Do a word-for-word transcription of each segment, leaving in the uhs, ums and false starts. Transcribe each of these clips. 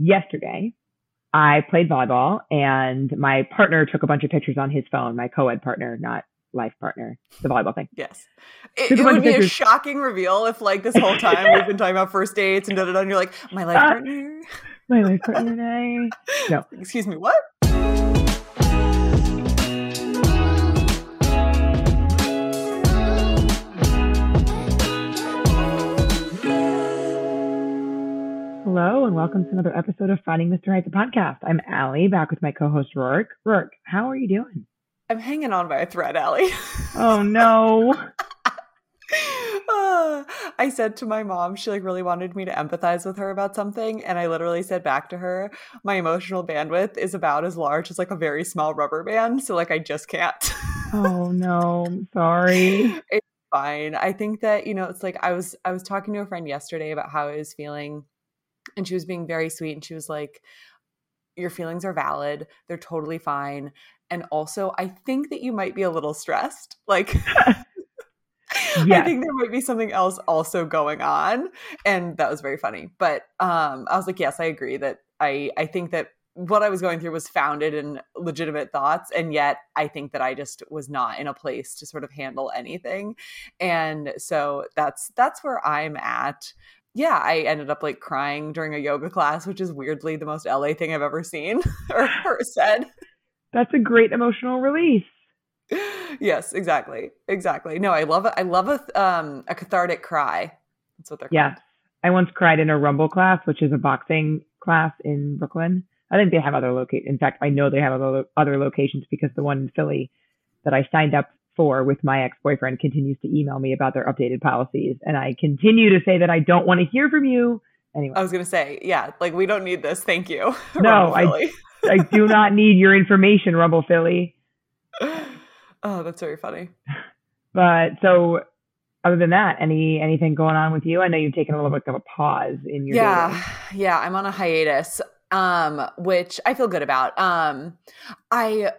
yesterday, I played volleyball and my partner took a bunch of pictures on his phone, my co-ed partner, not life partner, the volleyball thing. Yes. It, it would be pictures. A shocking reveal if like this whole time we've been talking about first dates and da da da, and you're like, my life uh, partner. My life partner and I. No. Excuse me, what? Hello and welcome to another episode of Finding Mister Height, the podcast. I'm Ali, back with my co-host Roark. Roark, how are you doing? I'm hanging on by a thread, Ali. Oh no. uh, I said to my mom, she like really wanted me to empathize with her about something, and I literally said back to her, my emotional bandwidth is about as large as like a very small rubber band, so like I just can't. Oh no, I'm sorry. It's fine. I think that, you know, it's like I was I was talking to a friend yesterday about how I was feeling. And she was being very sweet. And she was like, your feelings are valid. They're totally fine. And also, I think that you might be a little stressed. Like, yes. I think there might be something else also going on. And that was very funny. But um, I was like, yes, I agree that I, I think that what I was going through was founded in legitimate thoughts. And yet I think that I just was not in a place to sort of handle anything. And so that's that's where I'm at. Yeah, I ended up like crying during a yoga class, which is weirdly the most L A thing I've ever seen or, or said. That's a great emotional release. Yes, exactly. Exactly. No, I love it. I love a, um, a cathartic cry. That's what they're yeah. called. Yeah. I once cried in a Rumble class, which is a boxing class in Brooklyn. I think they have other locations. In fact, I know they have other, other locations because the one in Philly that I signed up for with my ex-boyfriend continues to email me about their updated policies, and I continue to say that I don't want to hear from you anyway. I was gonna say, yeah, like we don't need this, thank you. No, I, I do not need your information, Rumble Philly. Oh, that's very funny. But so other than that, any anything going on with you? I know you've taken a little bit of a pause in your yeah dating. yeah I'm on a hiatus, um which I feel good about. um I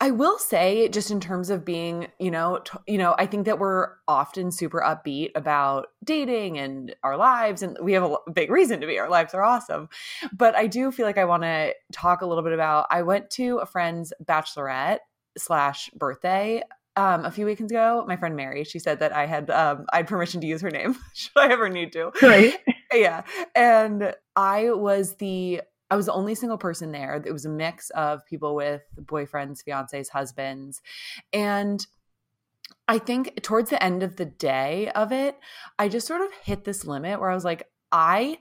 I will say, just in terms of being, you know, t- you know, I think that we're often super upbeat about dating and our lives, and we have a big reason to be. Our lives are awesome. But I do feel like I want to talk a little bit about, I went to a friend's bachelorette slash birthday um, a few weekends ago. My friend Mary, she said that I had, um, I had permission to use her name should I ever need to. Right. Yeah. And I was the I was the only single person there. It was a mix of people with boyfriends, fiancés, husbands. And I think towards the end of the day of it, I just sort of hit this limit where I was like, I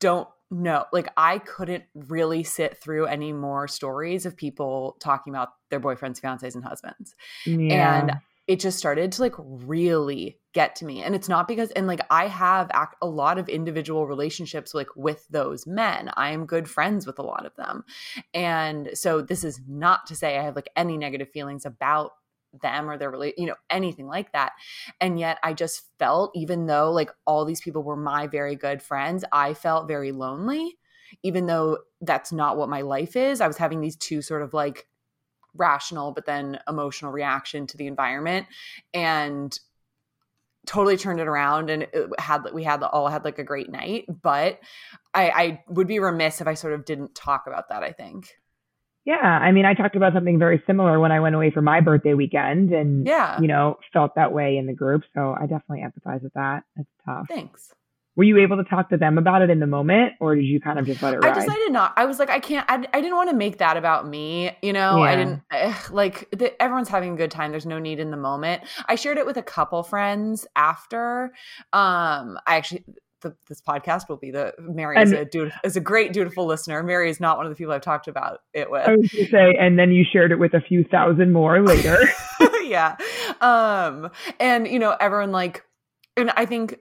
don't know. Like, I couldn't really sit through any more stories of people talking about their boyfriends, fiancés, and husbands. Yeah. And it just started to like really get to me. And it's not because, and like I have a lot of individual relationships like with those men. I am good friends with a lot of them. And so this is not to say I have like any negative feelings about them or their, you know, anything like that. And yet I just felt, even though like all these people were my very good friends, I felt very lonely, even though that's not what my life is. I was having these two sort of like rational but then emotional reaction to the environment, and totally turned it around, and it had we had all had like a great night. But I, I would be remiss if I sort of didn't talk about that, I think. Yeah, I mean, I talked about something very similar when I went away for my birthday weekend, and yeah. you know, felt that way in the group, so I definitely empathize with that. It's tough. Thanks. Were you able to talk to them about it in the moment, or did you kind of just let it ride? I decided not. I was like, I can't, I, I didn't want to make that about me. You know, yeah. I didn't ugh, like the, everyone's having a good time. There's no need in the moment. I shared it with a couple friends after. Um, I actually, the, this podcast will be the Mary is, and, a dude, is a great, dutiful listener. Mary is not one of the people I've talked about it with. I was going to say, and then you shared it with a few thousand more later. Yeah. Um, and you know, everyone like, and I think,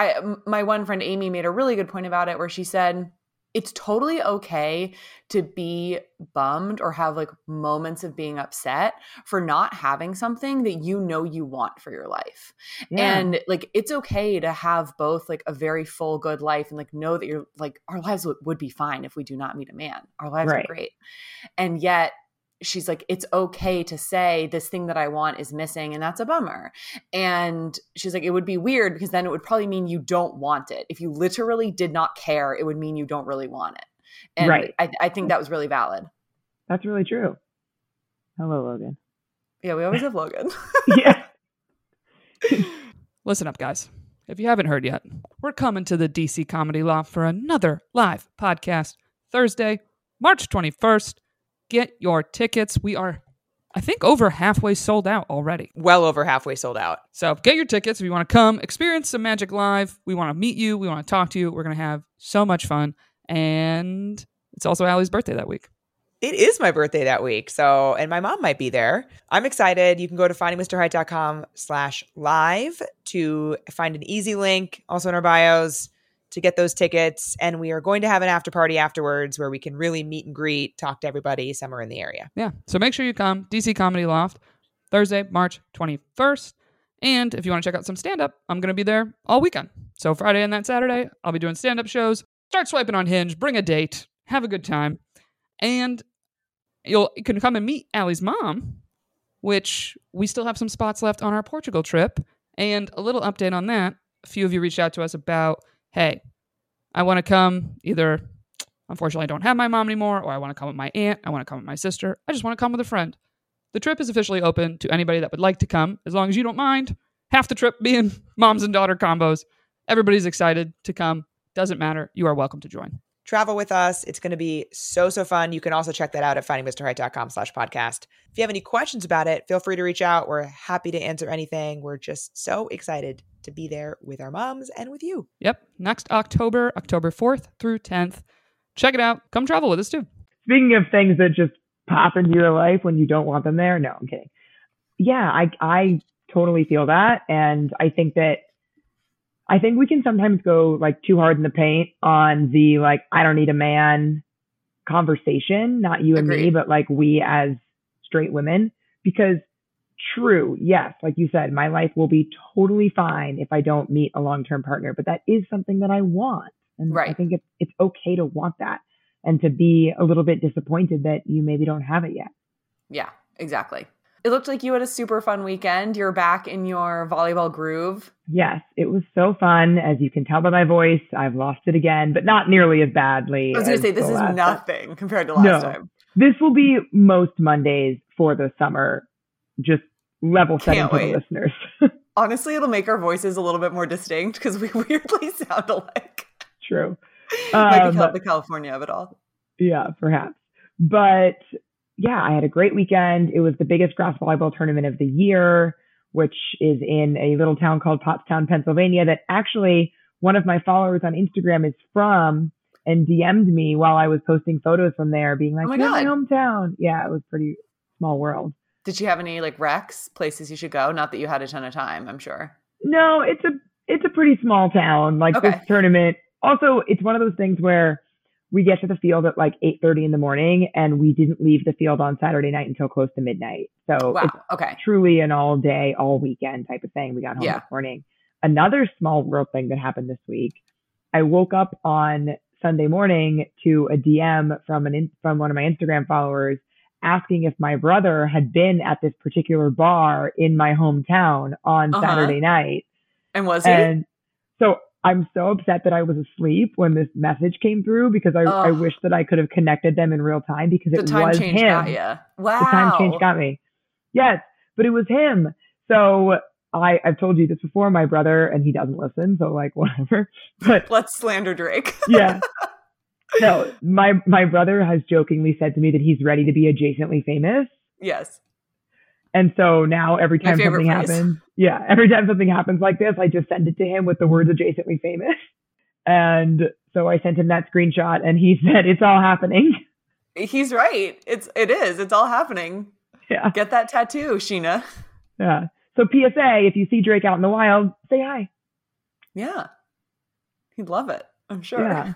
I, my one friend, Amy, made a really good point about it where she said, it's totally okay to be bummed or have like moments of being upset for not having something that you know you want for your life. Yeah. And like, it's okay to have both like a very full, good life and like know that you're like, our lives w- would be fine if we do not meet a man. Our lives right. are great. And yet she's like, it's okay to say this thing that I want is missing, and that's a bummer. And she's like, it would be weird because then it would probably mean you don't want it. If you literally did not care, it would mean you don't really want it. And right. I, I think that was really valid. That's really true. Hello, Logan. Yeah, we always have Logan. Yeah. Listen up, guys. If you haven't heard yet, we're coming to the D C Comedy Loft for another live podcast Thursday, March twenty-first. Get your tickets. We are, I think, over halfway sold out already. Well over halfway sold out. So get your tickets if you want to come experience some magic live. We want to meet you. We want to talk to you. We're going to have so much fun. And it's also Allie's birthday that week. It is my birthday that week. So, and my mom might be there. I'm excited. You can go to findingmrheight.com slash live to find an easy link, also in our bios, to get those tickets. And we are going to have an after party afterwards where we can really meet and greet, talk to everybody somewhere in the area. Yeah. So make sure you come. D C Comedy Loft, Thursday, March twenty-first. And if you want to check out some stand-up, I'm going to be there all weekend. So Friday and that Saturday, I'll be doing stand-up shows. Start swiping on Hinge. Bring a date. Have a good time. And you'll, you can come and meet Allie's mom, which we still have some spots left on our Portugal trip. And a little update on that. A few of you reached out to us about, hey, I want to come either, unfortunately, I don't have my mom anymore, or I want to come with my aunt, I want to come with my sister, I just want to come with a friend. The trip is officially open to anybody that would like to come, as long as you don't mind. Half the trip being moms and daughter combos. Everybody's excited to come. Doesn't matter. You are welcome to join. Travel with us. It's going to be so, so fun. You can also check that out at findingmrheight.com slash podcast. If you have any questions about it, feel free to reach out. We're happy to answer anything. We're just so excited to be there with our moms and with you. Yep. Next October, October fourth through tenth. Check it out. Come travel with us too. Speaking of things that just pop into your life when you don't want them there. No, I'm kidding. Yeah, I, I totally feel that. And I think that I think we can sometimes go like too hard in the paint on the like, I don't need a man conversation, not you and Agreed. me, but like we as straight women, because true. Yes. Like you said, my life will be totally fine if I don't meet a long-term partner, but that is something that I want. And right. I think it's, it's okay to want that and to be a little bit disappointed that you maybe don't have it yet. Yeah, exactly. It looked like you had a super fun weekend. You're back in your volleyball groove. Yes, it was so fun. As you can tell by my voice, I've lost it again, but not nearly as badly. I was going to say, this is nothing time. compared to last no, time. This will be most Mondays for the summer. Just level setting for the listeners. Honestly, it'll make our voices a little bit more distinct because we weirdly sound alike. True. Might um, be called the California of it all. Yeah, perhaps. But... yeah, I had a great weekend. It was the biggest grass volleyball tournament of the year, which is in a little town called Pottstown, Pennsylvania, that actually one of my followers on Instagram is from and D M'd me while I was posting photos from there being like, oh my, God. my hometown. Yeah, it was pretty small world. Did she have any like recs, places you should go? Not that you had a ton of time, I'm sure. No, it's a it's a pretty small town, like okay. This tournament. Also, it's one of those things where we get to the field at like eight thirty in the morning, and we didn't leave the field on Saturday night until close to midnight. So wow. It's okay. truly an all day, all weekend type of thing. We got home yeah. this morning. Another small world thing that happened this week. I woke up on Sunday morning to a D M from an in- from one of my Instagram followers asking if my brother had been at this particular bar in my hometown on uh-huh. Saturday night. And was he? And so I'm so upset that I was asleep when this message came through because I, I wish that I could have connected them in real time because it was him. The time change got you. Wow. The time change got me. Yes, but it was him. So I, I've told you this before, my brother, and he doesn't listen, so like whatever. But let's slander Drake. Yeah. No, my, my brother has jokingly said to me that he's ready to be adjacently famous. Yes. And so now every time something phrase. happens, yeah, every time something happens like this, I just send it to him with the words adjacently famous. And so I sent him that screenshot and he said, it's all happening. He's right. It's, it is. It's all happening. Yeah. Get that tattoo, Sheena. Yeah. So P S A, if you see Drake out in the wild, say hi. Yeah. He'd love it. I'm sure. Yeah.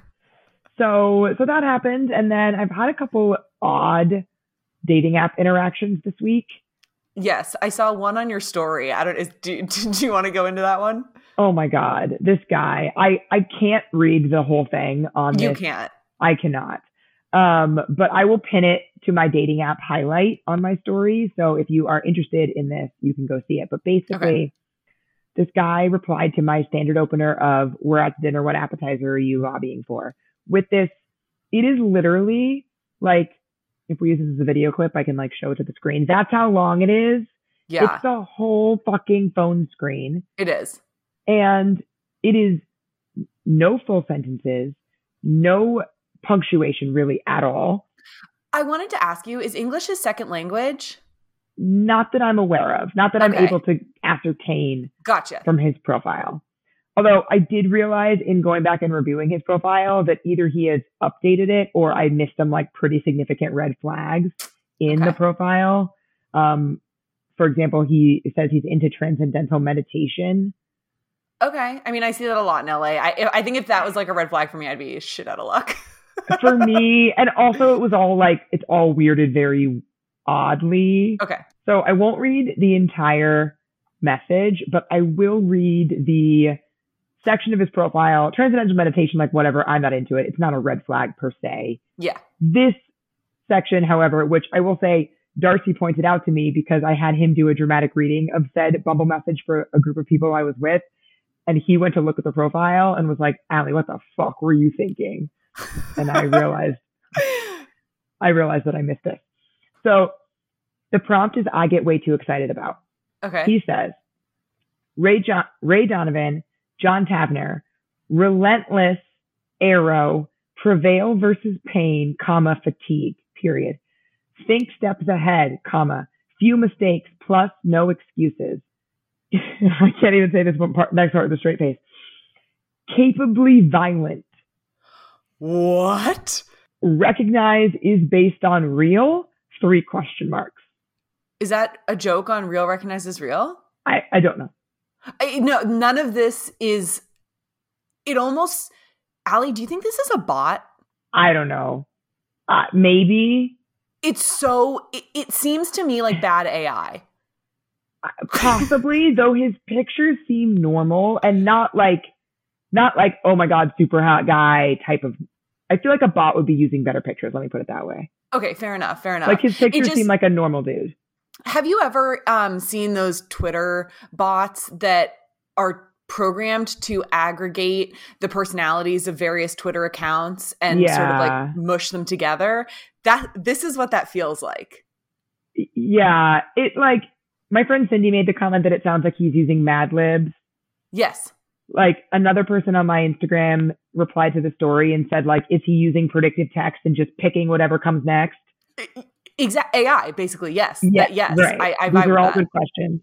So, so that happened. And then I've had a couple odd dating app interactions this week. Yes, I saw one on your story. I don't. Is, do, do you want to go into that one? Oh my God, this guy! I, I can't read the whole thing on this. You can't. I cannot. Um, but I will pin it to my dating app highlight on my story. So if you are interested in this, you can go see it. But basically, okay. This guy replied to my standard opener of "We're out to dinner. What appetizer are you lobbying for?" with this it is literally like, if we use this as a video clip, I can like show it to the screen. That's how long it is. Yeah. It's a whole fucking phone screen. It is. And it is no full sentences, no punctuation really at all. I wanted to ask you, is English his second language? Not that I'm aware of. Not that okay. I'm able to ascertain gotcha. From his profile. Although I did realize in going back and reviewing his profile that either he has updated it or I missed some like pretty significant red flags in okay. the profile. Um, for example, he says he's into transcendental meditation. Okay. I mean, I see that a lot in L A. I, I think if that was like a red flag for me, I'd be shit out of luck. For me. And also it was all like, it's all weirded very oddly. Okay. So I won't read the entire message, but I will read the section of his profile. Transcendental meditation, like whatever, I'm not into it. It's not a red flag per se. Yeah. This section, however, which I will say Darcy pointed out to me because I had him do a dramatic reading of said Bumble message for a group of people I was with. And he went to look at the profile and was like, "Ali, what the fuck were you thinking?" And I realized, I realized that I missed it. So the prompt is, I get way too excited about. Okay. He says, Ray, John- Ray Donovan, John Tabner, relentless arrow, prevail versus pain, comma, fatigue, period. Think steps ahead, comma, few mistakes plus no excuses. I can't even say this one part, next part with a straight face. Capably violent. What? Recognize is based on real, three question marks. Is that a joke on real? Recognize is real? I, I don't know. I, no, none of this is, it almost, Ali, do you think this is a bot? I don't know. Uh, maybe. It's so, it, it seems to me like bad A I. Possibly, though his pictures seem normal and not like, not like, oh my God, super hot guy type of, I feel like a bot would be using better pictures. Let me put it that way. Okay, fair enough, fair enough. Like his pictures just seem like a normal dude. Have you ever um, seen those Twitter bots that are programmed to aggregate the personalities of various Twitter accounts and yeah. sort of like mush them together? That this is what that feels like. Yeah, it like, my friend Cindy made the comment that it sounds like he's using Mad Libs. Yes. Like another person on my Instagram replied to the story and said, like, is he using predictive text and just picking whatever comes next? Exact A I, basically. Yes. Yes. yes right. I, I These are all that. Good questions.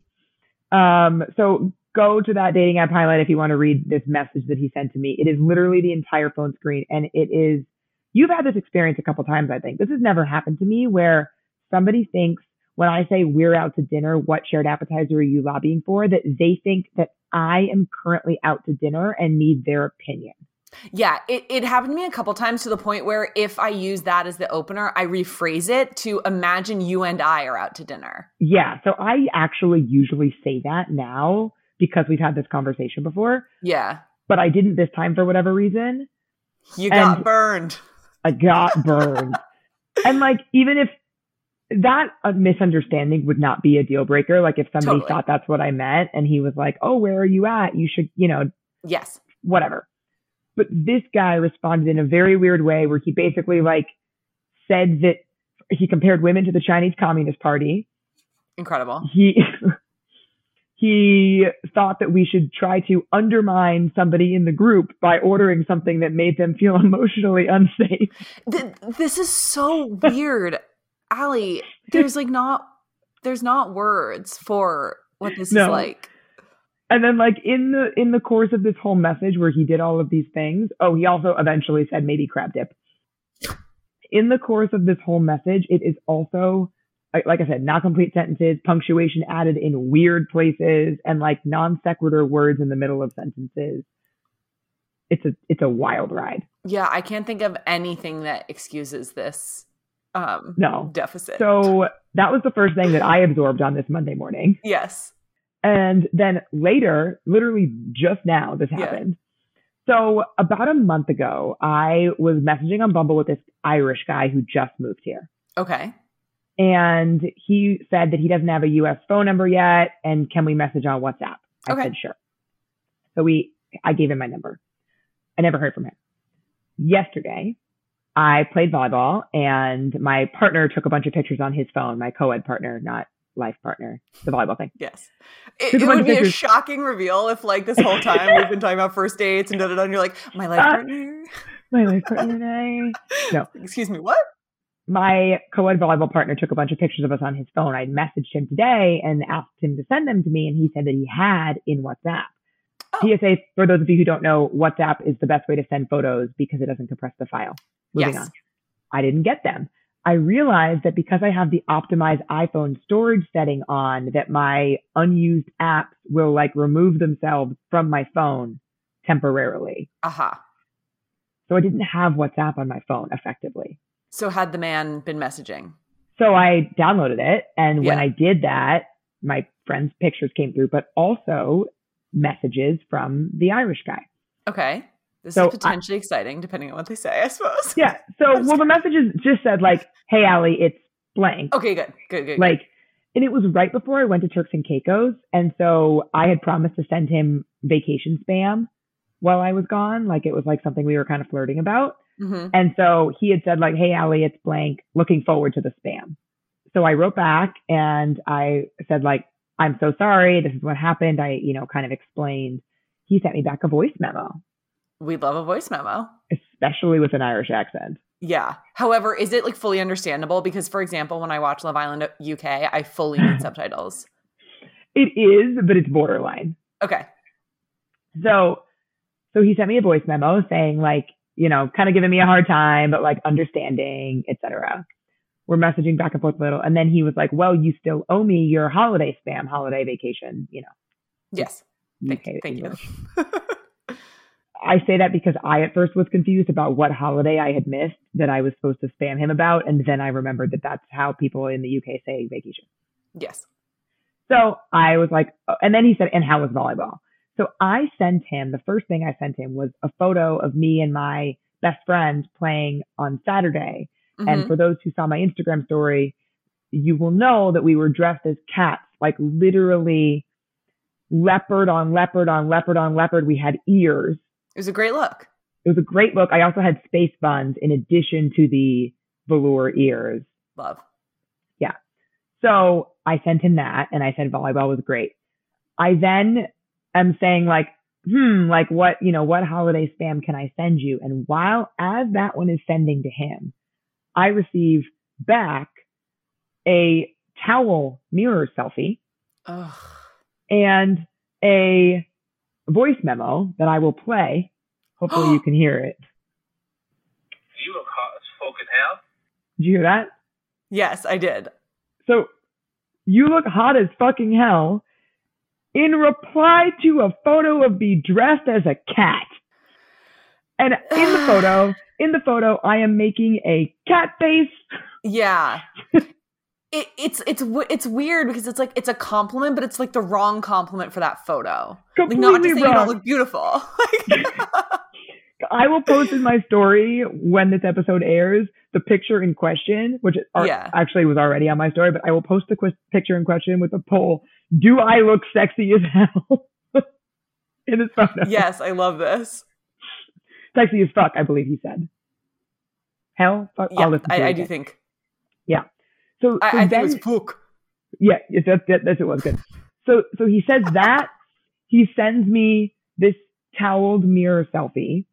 Um, so go to that dating app highlight if you want to read this message that he sent to me. It is literally the entire phone screen. And it is, you've had this experience a couple times, I think. This has never happened to me where somebody thinks, when I say we're out to dinner, what shared appetizer are you lobbying for? That they think that I am currently out to dinner and need their opinion. Yeah, it, it happened to me a couple times to the point where if I use that as the opener, I rephrase it to imagine you and I are out to dinner. Yeah, so I actually usually say that now because we've had this conversation before. Yeah. But I didn't this time for whatever reason. You got and burned. I got burned. And like, even if that misunderstanding would not be a deal breaker. Like if somebody totally. Thought that's what I meant and he was like, oh, where are you at? You should, you know, yes, whatever. But this guy responded in a very weird way where he basically like said that he compared women to the Chinese Communist Party. Incredible. He, he thought that we should try to undermine somebody in the group by ordering something that made them feel emotionally unsafe. Th- this is so weird. Ali, there's like not, there's not words for what this no. is like. And then like in the, in the course of this whole message where he did all of these things. Oh, he also eventually said maybe crab dip. In the course of this whole message, it is also, like I said, not complete sentences, punctuation added in weird places and like non sequitur words in the middle of sentences. It's a, it's a wild ride. Yeah. I can't think of anything that excuses this. Um, no deficit. So that was the first thing that I absorbed on this Monday morning. Yes. And then later, literally just now, this happened. Yeah. So about a month ago, I was messaging on Bumble with this Irish guy who just moved here. Okay. And he said that he doesn't have a U S phone number yet. And can we message on WhatsApp? I okay. said, sure. So we, I gave him my number. I never heard from him. Yesterday, I played volleyball and my partner took a bunch of pictures on his phone, my co-ed partner, not life partner, the volleyball thing. Yes. It, it would be pictures. A shocking reveal if like this whole time we've been talking about first dates and da da da, and you're like, my life uh, partner. My life partner and I. No. Excuse me, what? My co-ed volleyball partner took a bunch of pictures of us on his phone. I messaged him today and asked him to send them to me, and he said that he had in WhatsApp. Oh. P S A, for those of you who don't know, WhatsApp is the best way to send photos because it doesn't compress the file. Moving yes. on. I didn't get them. I realized that because I have the optimized iPhone storage setting on, that my unused apps will like remove themselves from my phone temporarily. Aha. Uh-huh. So I didn't have WhatsApp on my phone effectively. So had the man been messaging? So I downloaded it. And yeah. when I did that, my friend's pictures came through, but also messages from the Irish guy. Okay. This so is potentially I, exciting, depending on what they say, I suppose. Yeah. So, well, the messages just said like, hey, Ali, it's blank. Okay, good. Good, good. Like, good. And it was right before I went to Turks and Caicos. And so I had promised to send him vacation spam while I was gone. Like, it was like something we were kind of flirting about. Mm-hmm. And so he had said like, hey, Ali, it's blank. Looking forward to the spam. So I wrote back and I said like, I'm so sorry. This is what happened. I, you know, kind of explained. He sent me back a voice memo. We love a voice memo. Especially with an Irish accent. Yeah. However, is it like fully understandable? Because, for example, when I watch Love Island U K, I fully need subtitles. It is, but it's borderline. Okay. So, so he sent me a voice memo saying like, you know, kind of giving me a hard time, but like understanding, et cetera. We're messaging back and forth a little. And then he was like, well, you still owe me your holiday spam, holiday vacation, you know. Yes. Thank, thank you. I say that because I at first was confused about what holiday I had missed that I was supposed to spam him about. And then I remembered that that's how people in the U K say vacation. Yes. So I was like, oh, and then he said, and how was volleyball? So I sent him, the first thing I sent him was a photo of me and my best friend playing on Saturday. Mm-hmm. And for those who saw my Instagram story, you will know that we were dressed as cats, like literally leopard on leopard on leopard on leopard. We had ears. It was a great look. It was a great look. I also had space buns in addition to the velour ears. Love. Yeah. So I sent him that and I said volleyball was great. I then am saying like, hmm, like what, you know, what holiday spam can I send you? And while as that one is sending to him, I receive back a towel mirror selfie Ugh. and a voice memo that I will play. Hopefully you can hear it. You look hot as fucking hell. Did you hear that? Yes, I did. So, you look hot as fucking hell in reply to a photo of me dressed as a cat. And in the photo, in the photo, I am making a cat face. Yeah. It, it's it's it's weird because it's like it's a compliment, but it's like the wrong compliment for that photo. Completely like not to say wrong. You don't look beautiful. Like, I will post in my story when this episode airs the picture in question, which are, yeah. actually was already on my story, but I will post the qu- picture in question with a poll: do I look sexy as hell in this photo? Yes, I love this. Sexy as fuck, I believe he said. Hell, fuck. Yeah, I'll listen to I, it I do think. Yeah. So, so I, I then, think it was fuck. Yeah, that, that, that's it was good. So so he says that, he sends me this toweled mirror selfie,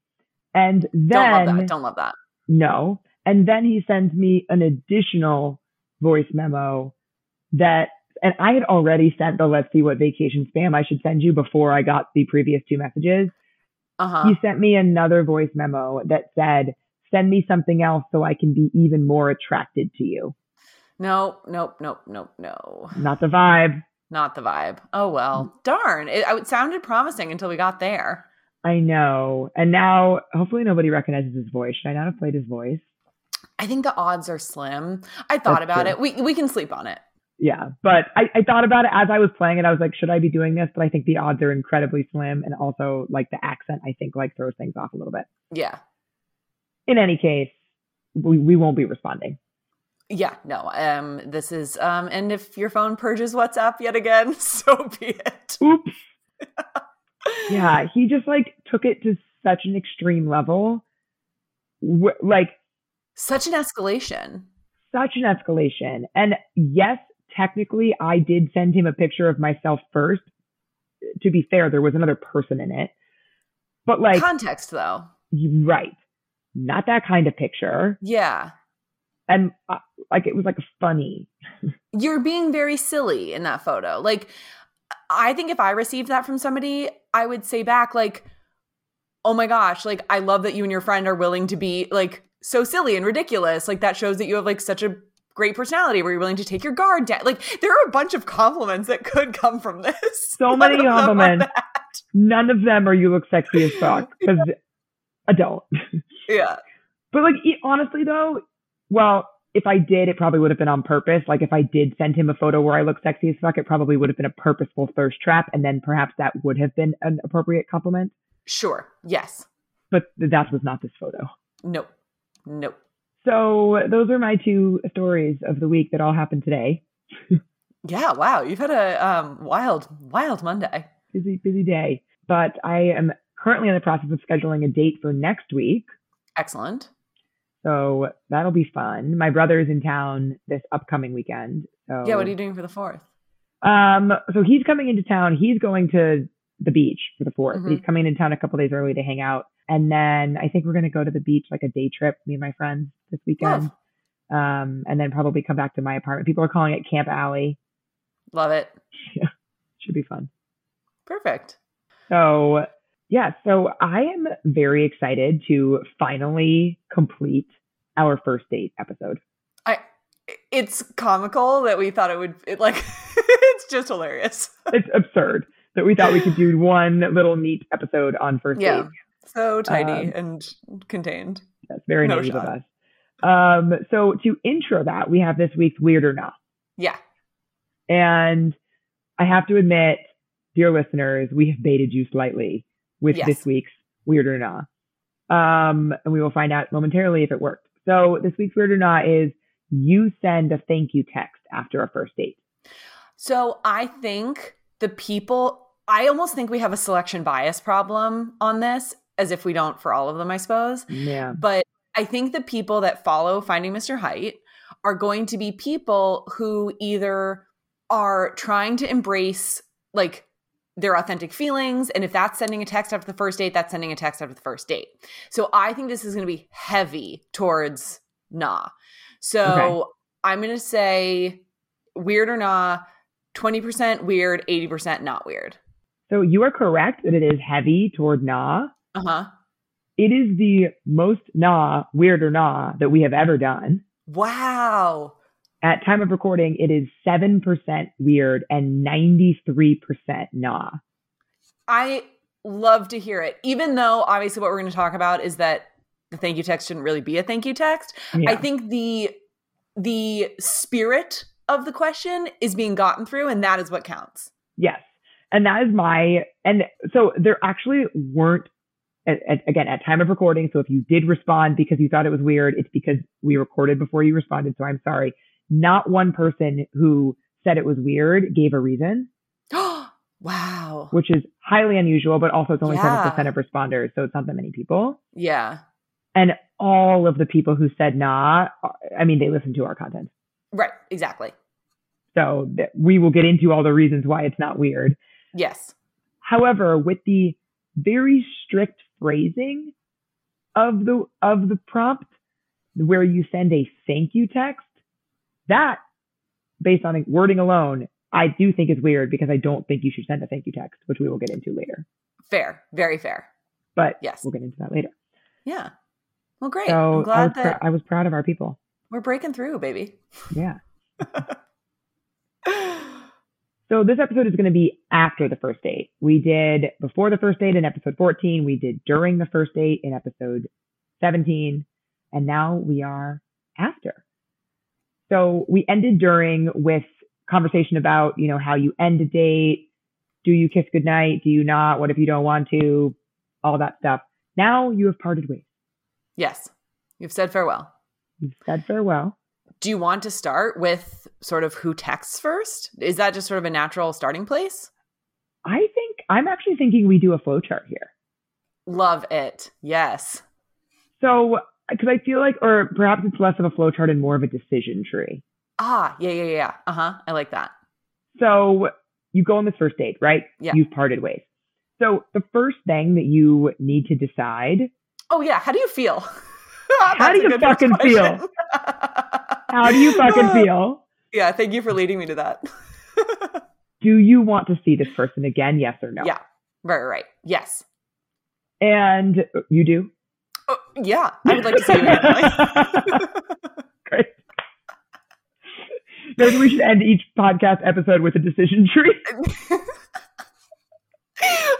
and then don't love that. Don't love that. No, and then he sends me an additional voice memo that, and I had already sent the let's see what vacation spam I should send you before I got the previous two messages. Uh-huh. He sent me another voice memo that said, "Send me something else so I can be even more attracted to you." No, nope, nope, nope, no. Not the vibe. Not the vibe. Oh, well, darn. It, it sounded promising until we got there. I know. And now, hopefully nobody recognizes his voice. Should I not have played his voice? I think the odds are slim. I thought That's about true. it. We we can sleep on it. Yeah, but I, I thought about it as I was playing it. I was like, should I be doing this? But I think the odds are incredibly slim. And also, like, the accent, I think, like, throws things off a little bit. Yeah. In any case, we, we won't be responding. Yeah, no, um, this is, um, and if your phone purges WhatsApp yet again, so be it. Oops. Yeah, he just like took it to such an extreme level. Wh- like Such an escalation. Such an escalation. And yes, technically, I did send him a picture of myself first. To be fair, there was another person in it. But like... Context, though. Right. Not that kind of picture. Yeah. And uh, like, it was like funny. You're being very silly in that photo. Like, I think if I received that from somebody, I would say back like, oh my gosh, like, I love that you and your friend are willing to be like so silly and ridiculous. Like, that shows that you have like such a great personality where you're willing to take your guard down. Like, there are a bunch of compliments that could come from this. So many compliments. None of them are you look sexy as fuck. Because yeah. I don't. Yeah. But like, honestly though, well, if I did, it probably would have been on purpose. Like, if I did send him a photo where I look sexy as fuck, it probably would have been a purposeful thirst trap. And then perhaps that would have been an appropriate compliment. Sure. Yes. But that was not this photo. Nope. Nope. So those are my two stories of the week that all happened today. Yeah. Wow. You've had a um, wild, wild Monday. Busy, busy day. But I am currently in the process of scheduling a date for next week. Excellent. So that'll be fun. My brother's in town this upcoming weekend. So yeah. What are you doing for the fourth? Um, so he's coming into town. He's going to the beach for the fourth. Mm-hmm. He's coming into town a couple days early to hang out. And then I think we're going to go to the beach, like a day trip, me and my friends this weekend. Love. Um, and then probably come back to my apartment. People are calling it Camp Alley. Love it. Yeah. Should be fun. Perfect. So yeah, so I am very excited to finally complete our first date episode. I it's comical that we thought it would it like it's just hilarious. It's absurd that we thought we could do one little neat episode on first yeah. date. So tiny um, and contained. That's very no naive shot. Of us. Um, so to intro that, we have this week's Weird or Not. Yeah. And I have to admit, dear listeners, we have baited you slightly with yes. this week's Weird or Not. Um, and we will find out momentarily if it worked. So this week's Weird or Not is you send a thank you text after a first date. So I think the people, I almost think we have a selection bias problem on this, as if we don't for all of them, I suppose. Yeah. But I think the people that follow Finding Mister Height are going to be people who either are trying to embrace like their authentic feelings. And if that's sending a text after the first date, that's sending a text after the first date. So I think this is going to be heavy towards nah. So okay. I'm going to say weird or nah, twenty percent weird, eighty percent not weird. So you are correct that it is heavy toward nah. Uh-huh. It is the most nah, weird or nah, that we have ever done. Wow. At time of recording, it is seven percent weird and ninety-three percent nah. I love to hear it. Even though obviously what we're going to talk about is that the thank you text shouldn't really be a thank you text. Yeah. I think the the spirit of the question is being gotten through, and that is what counts. Yes. And that is my – and so there actually weren't at, at, again, at time of recording. So if you did respond because you thought it was weird, it's because we recorded before you responded. So I'm sorry. Not one person who said it was weird gave a reason. Wow. Which is highly unusual, but also it's only yeah. seven percent of responders. So it's not that many people. Yeah. And all of the people who said nah, I mean, they listen to our content. Right. Exactly. So th- we will get into all the reasons why it's not weird. Yes. However, with the very strict phrasing of the of the prompt where you send a thank you text, that based on wording alone, I do think is weird because I don't think you should send a thank you text, which we will get into later. Fair. Very fair. But yes, we'll get into that later. Yeah. Well, great. So I'm glad I was, that pr- I was proud of our people. We're breaking through, baby. Yeah. So this episode is going to be after the first date. We did before the first date in episode fourteen. We did during the first date in episode seventeen. And now we are after. So we ended during with conversation about, you know, how you end a date. Do you kiss goodnight? Do you not? What if you don't want to? All that stuff. Now you have parted ways. Yes. You've said farewell. You've said farewell. Do you want to start with sort of who texts first? Is that just sort of a natural starting place? I think I'm actually thinking we do a flow chart here. Love it. Yes. So because I feel like, or perhaps it's less of a flowchart and more of a decision tree. Ah, yeah, yeah, yeah. Uh-huh. I like that. So you go on this first date, right? Yeah. You've parted ways. So the first thing that you need to decide. Oh, yeah. How do you feel? How do you fucking feel? How do you fucking feel? Yeah. Thank you for leading me to that. Do you want to see this person again? Yes or no? Yeah. Right, right. Yes. And you do? Oh, yeah. I would like to see you again. Great. Maybe we should end each podcast episode with a decision tree.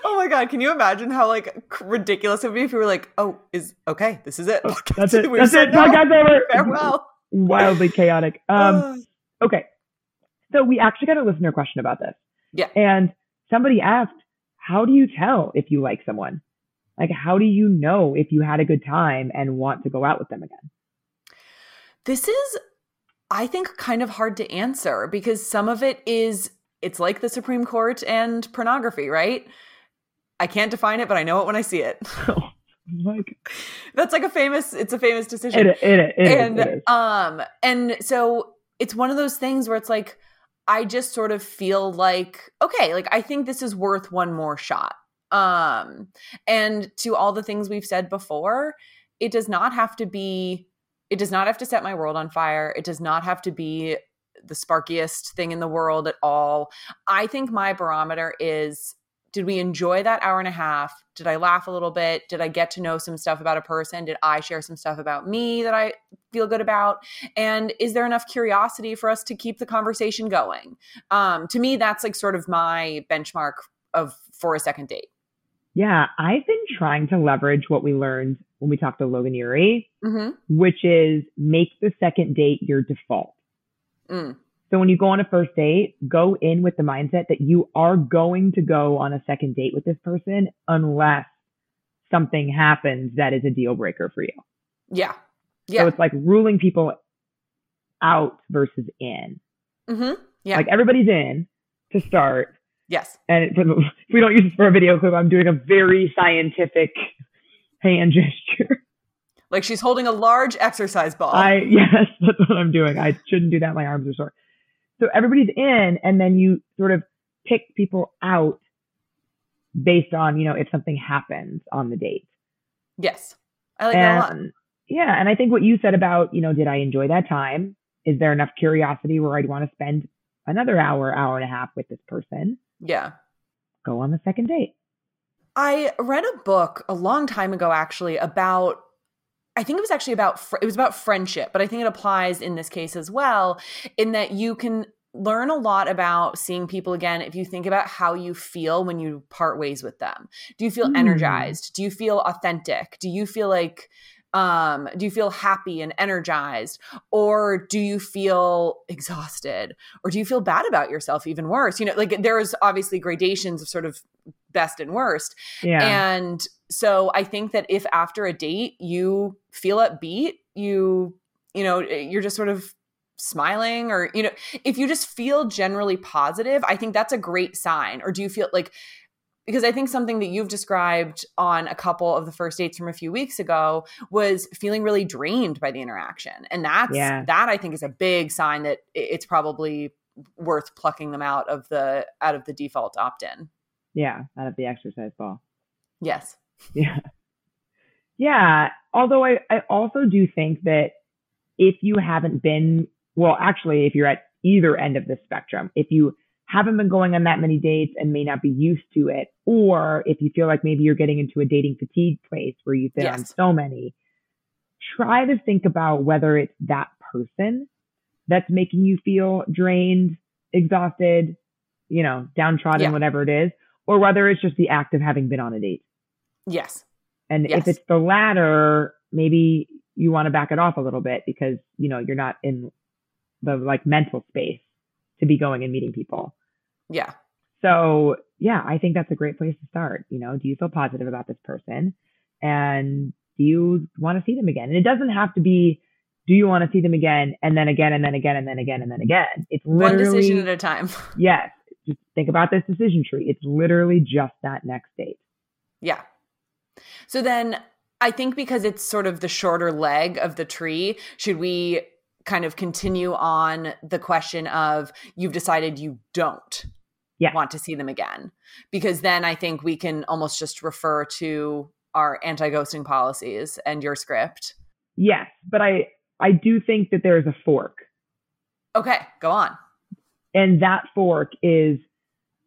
Oh my God. Can you imagine how like ridiculous it would be if we were like, oh, is okay. This is it. Oh, that's it. That's it. Podcast over. Farewell. Wildly chaotic. Um, okay. So we actually got a listener question about this. Yeah. And somebody asked, how do you tell if you like someone? Like, how do you know if you had a good time and want to go out with them again? This is, I think, kind of hard to answer because some of it is, it's like the Supreme Court and pornography, right? I can't define it, but I know it when I see it. Oh, like that's like a famous, it's a famous decision. It, it, it, and, it is. um, and so it's one of those things where it's like, I just sort of feel like, okay, like I think this is worth one more shot. Um, and to all the things we've said before, it does not have to be, it does not have to set my world on fire. It does not have to be the sparkiest thing in the world at all. I think my barometer is, did we enjoy that hour and a half? Did I laugh a little bit? Did I get to know some stuff about a person? Did I share some stuff about me that I feel good about? And is there enough curiosity for us to keep the conversation going? Um, to me, that's like sort of my benchmark of for a second date. Yeah, I've been trying to leverage what we learned when we talked to Logan Ury, mm-hmm. which is make the second date your default. Mm. So when you go on a first date, go in with the mindset that you are going to go on a second date with this person unless something happens that is a deal breaker for you. Yeah. Yeah. So it's like ruling people out versus in. Mm-hmm. Yeah. Like everybody's in to start. Yes. And it, if we don't use this for a video clip, I'm doing a very scientific hand gesture. Like she's holding a large exercise ball. I Yes, that's what I'm doing. I shouldn't do that. My arms are sore. So everybody's in, and then you sort of pick people out based on, you know, if something happens on the date. Yes. I like and, that a lot. Yeah. And I think what you said about, you know, did I enjoy that time? Is there enough curiosity where I'd want to spend another hour, hour and a half with this person? Yeah. Go on the second date. I read a book a long time ago, actually, about, I think it was actually about, fr- it was about friendship, but I think it applies in this case as well, in that you can learn a lot about seeing people again if you think about how you feel when you part ways with them. Do you feel mm. energized? Do you feel authentic? Do you feel like, um, do you feel happy and energized, or do you feel exhausted, or do you feel bad about yourself, even worse? You know, like there's obviously gradations of sort of best and worst. Yeah. And so I think that if after a date you feel upbeat, you, you know, you're just sort of smiling, or, you know, if you just feel generally positive, I think that's a great sign. Or do you feel like, because I think something that you've described on a couple of the first dates from a few weeks ago was feeling really drained by the interaction. And that's, yeah. that I think is a big sign that it's probably worth plucking them out of the, out of the default opt-in. Yeah. Out of the exercise ball. Yes. Yeah. Yeah. Although I, I also do think that if you haven't been, well, actually, if you're at either end of the spectrum, if you haven't been going on that many dates and may not be used to it, or if you feel like maybe you're getting into a dating fatigue place where you've been yes. on so many, try to think about whether it's that person that's making you feel drained, exhausted, you know, downtrodden, yeah. whatever it is, or whether it's just the act of having been on a date. Yes. And yes. if it's the latter, maybe you want to back it off a little bit because, you know, you're not in the like mental space to be going and meeting people. Yeah. So yeah, I think that's a great place to start. You know, do you feel positive about this person? And do you want to see them again? And it doesn't have to be, do you want to see them again? And then again, and then again, and then again, and then again. It's literally one decision at a time. Yes. Just think about this decision tree. It's literally just that next date. Yeah. So then I think because it's sort of the shorter leg of the tree, should we kind of continue on the question of you've decided you don't yeah. want to see them again? Because then I think we can almost just refer to our anti-ghosting policies and your script. Yes, but I, I do think that there is a fork. Okay, go on. And that fork is,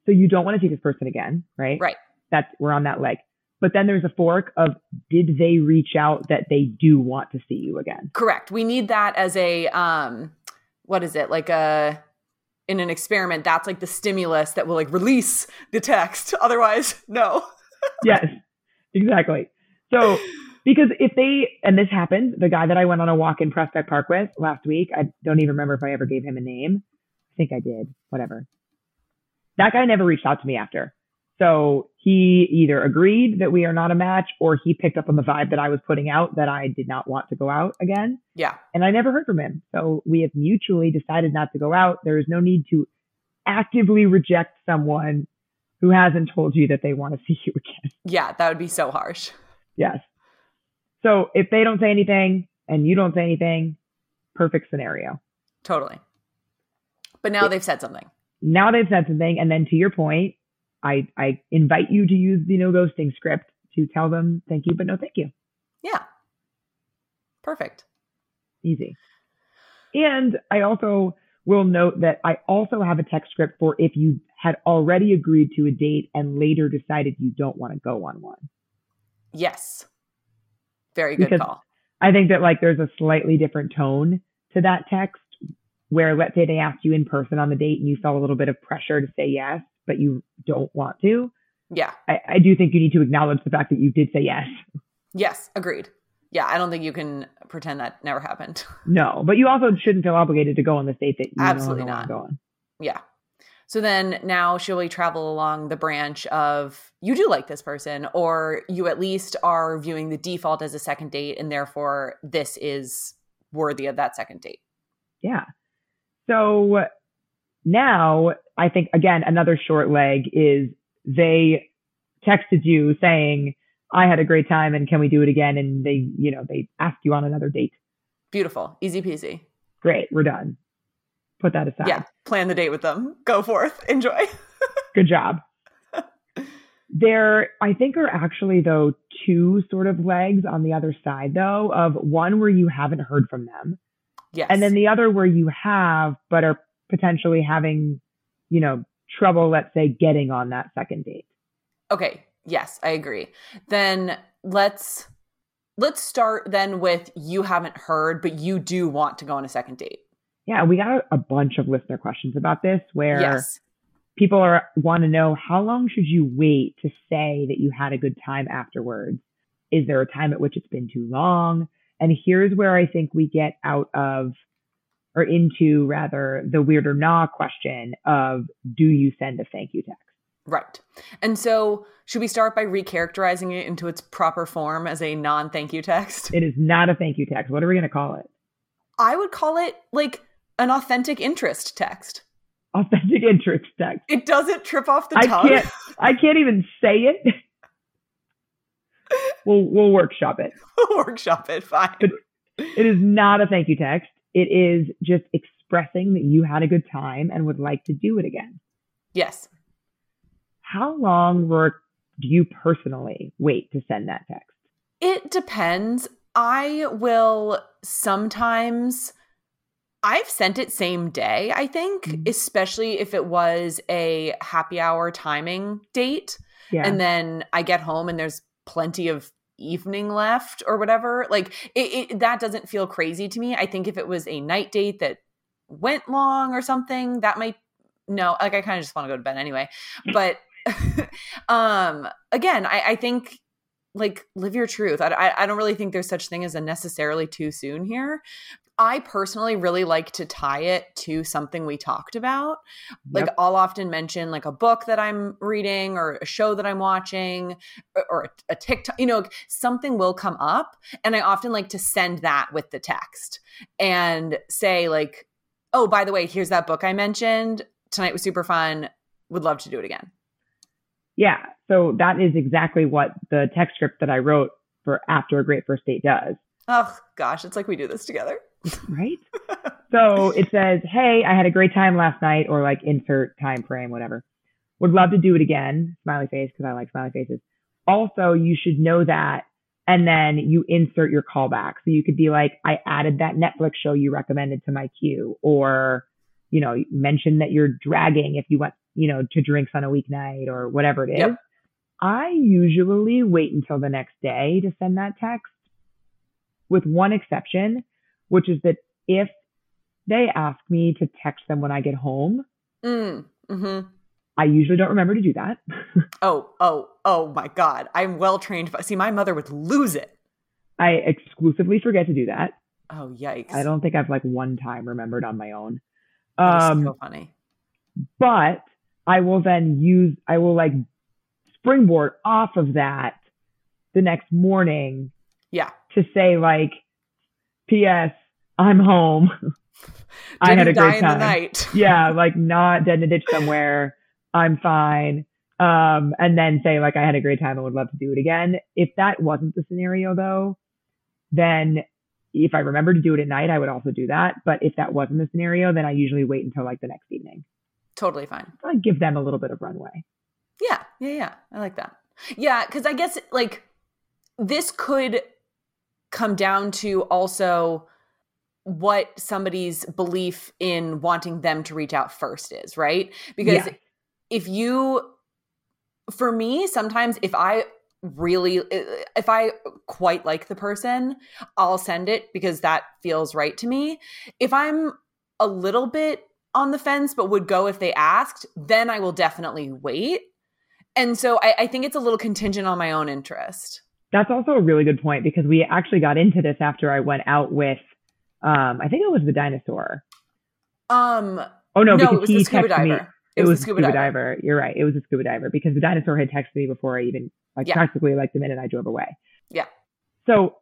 so you don't want to see this person again, right? Right. That's, we're on that leg. But then there's a fork of, did they reach out that they do want to see you again? Correct. We need that as a, um, what is it? Like a, in an experiment, that's like the stimulus that will like release the text. Otherwise, no. Yes, exactly. So, because if they, and this happened, the guy that I went on a walk in Prospect Park with last week, I don't even remember if I ever gave him a name. I think I did, whatever. That guy never reached out to me after. So he either agreed that we are not a match, or he picked up on the vibe that I was putting out that I did not want to go out again. Yeah. And I never heard from him. So we have mutually decided not to go out. There is no need to actively reject someone who hasn't told you that they want to see you again. Yeah, that would be so harsh. Yes. So if they don't say anything and you don't say anything, perfect scenario. Totally. But now it, they've said something. Now they've said something. And then to your point, I, I invite you to use the no ghosting script to tell them thank you, but no thank you. Yeah. Perfect. Easy. And I also will note that I also have a text script for if you had already agreed to a date and later decided you don't want to go on one. Yes. Very good because call. I think that like there's a slightly different tone to that text where let's say they asked you in person on the date and you felt a little bit of pressure to say yes, but you don't want to. Yeah. I, I do think you need to acknowledge the fact that you did say yes. Yes. Agreed. Yeah. I don't think you can pretend that never happened. No, but you also shouldn't feel obligated to go on the date that you absolutely not go on. Yeah. So then now she'll we travel along the branch of you do like this person, or you at least are viewing the default as a second date. And therefore this is worthy of that second date. Yeah. So now, I think, again, another short leg is they texted you saying, I had a great time and can we do it again? And they, you know, they asked you on another date. Beautiful. Easy peasy. Great. We're done. Put that aside. Yeah. Plan the date with them. Go forth. Enjoy. Good job. There, I think, are actually, though, two sort of legs on the other side, though, of one where you haven't heard from them. Yes. And then the other where you have, but are potentially having, you know, trouble, let's say, getting on that second date. Okay. Yes, I agree. Then let's let's start then with you haven't heard, but you do want to go on a second date. Yeah, we got a bunch of listener questions about this where yes. people are want to know how long should you wait to say that you had a good time afterwards? Is there a time at which it's been too long? And here's where I think we get out of or into rather the weird or nah question of, do you send a thank you text? Right. And so should we start by recharacterizing it into its proper form as a non-thank you text? It is not a thank you text. What are we going to call it? I would call it like an authentic interest text. Authentic interest text. It doesn't trip off the I tongue. Can't, I can't even say it. We'll, we'll workshop it. We'll workshop it. Fine. But it is not a thank you text. It is just expressing that you had a good time and would like to do it again. Yes. How long, Roark, do you personally wait to send that text? It depends. I will sometimes, I've sent it same day, I think, mm-hmm. especially if it was a happy hour timing date. Yeah. And then I get home and there's plenty of evening left or whatever, like it, it that doesn't feel crazy to me. I think if it was a night date that went long or something, that might no like I kind of just want to go to bed anyway, but um again I, I think like live your truth. I, I, I don't really think there's such thing as a necessarily too soon here. I personally really like to tie it to something we talked about. Like yep. I'll often mention like a book that I'm reading or a show that I'm watching or, or a, a TikTok, you know, something will come up. And I often like to send that with the text and say like, oh, by the way, here's that book I mentioned. Tonight was super fun. Would love to do it again. Yeah. So that is exactly what the text script that I wrote for after a great first date does. Oh, gosh. It's like we do this together. Right? So it says, hey, I had a great time last night, or like insert time frame, whatever. Would love to do it again. Smiley face, because I like smiley faces. Also, you should know that. And then you insert your callback. So you could be like, I added that Netflix show you recommended to my queue. Or, you know, mention that you're dragging if you went, you know, to drinks on a weeknight or whatever it is. Yep. I usually wait until the next day to send that text, with one exception, which is that if they ask me to text them when I get home, mm, mm-hmm. I usually don't remember to do that. oh, oh, oh my God. I'm well trained. See, my mother would lose it. I exclusively forget to do that. Oh, yikes. I don't think I've like one time remembered on my own. Um, so funny. But I will then use, I will like springboard off of that the next morning. Yeah. To say like, P S, I'm home. I had a great time. Night. Yeah, like not dead in a ditch somewhere. I'm fine. Um, and then say like, I had a great time. I would love to do it again. If that wasn't the scenario though, then if I remember to do it at night, I would also do that. But if that wasn't the scenario, then I usually wait until like the next evening. Totally fine. I give them a little bit of runway. Yeah. Yeah. Yeah. I like that. Yeah. Cause I guess like this could come down to also what somebody's belief in wanting them to reach out first is, right? Because yeah. if you, for me, sometimes if I really, if I quite like the person, I'll send it because that feels right to me. If I'm a little bit on the fence, but would go if they asked, then I will definitely wait. And so I, I think it's a little contingent on my own interest. That's also a really good point, because we actually got into this after I went out with, um, I think it was the dinosaur. Um, oh no, no because it was he the scuba texted diver. me. It, it was, was the scuba, scuba diver. diver. You're right. It was a scuba diver, because the dinosaur had texted me before I even, like yeah. practically like the minute I drove away. Yeah. So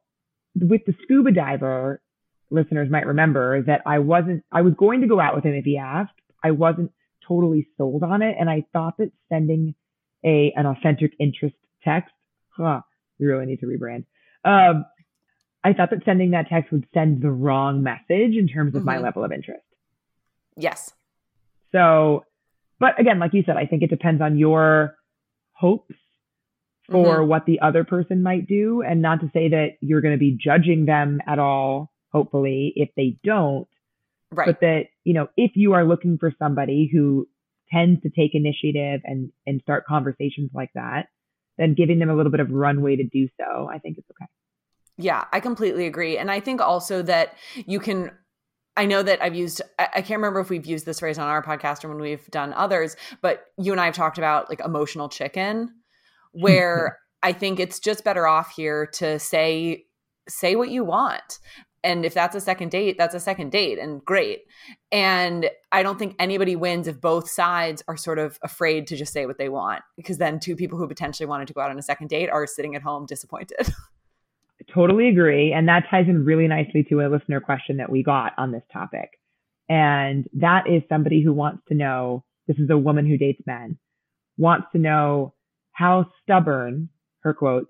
with the scuba diver, listeners might remember that I wasn't, I was going to go out with him if he asked. I wasn't totally sold on it. And I thought that sending a, an authentic interest text, huh, we really need to rebrand. Um, I thought that sending that text would send the wrong message in terms of mm-hmm. my level of interest. Yes. So, but again, like you said, I think it depends on your hopes for mm-hmm. what the other person might do. And not to say that you're going to be judging them at all, hopefully, if they don't. Right. But that, you know, if you are looking for somebody who tends to take initiative and, and start conversations like that, then giving them a little bit of runway to do so, I think it's okay. Yeah, I completely agree. And I think also that you can, I know that I've used, I, I can't remember if we've used this phrase on our podcast or when we've done others, but you and I have talked about like emotional chicken, where I think it's just better off here to say, say what you want. And if that's a second date, that's a second date, and great. And I don't think anybody wins if both sides are sort of afraid to just say what they want, because then two people who potentially wanted to go out on a second date are sitting at home disappointed. Totally agree. And that ties in really nicely to a listener question that we got on this topic. And that is somebody who wants to know, this is a woman who dates men, wants to know how stubborn, her quote,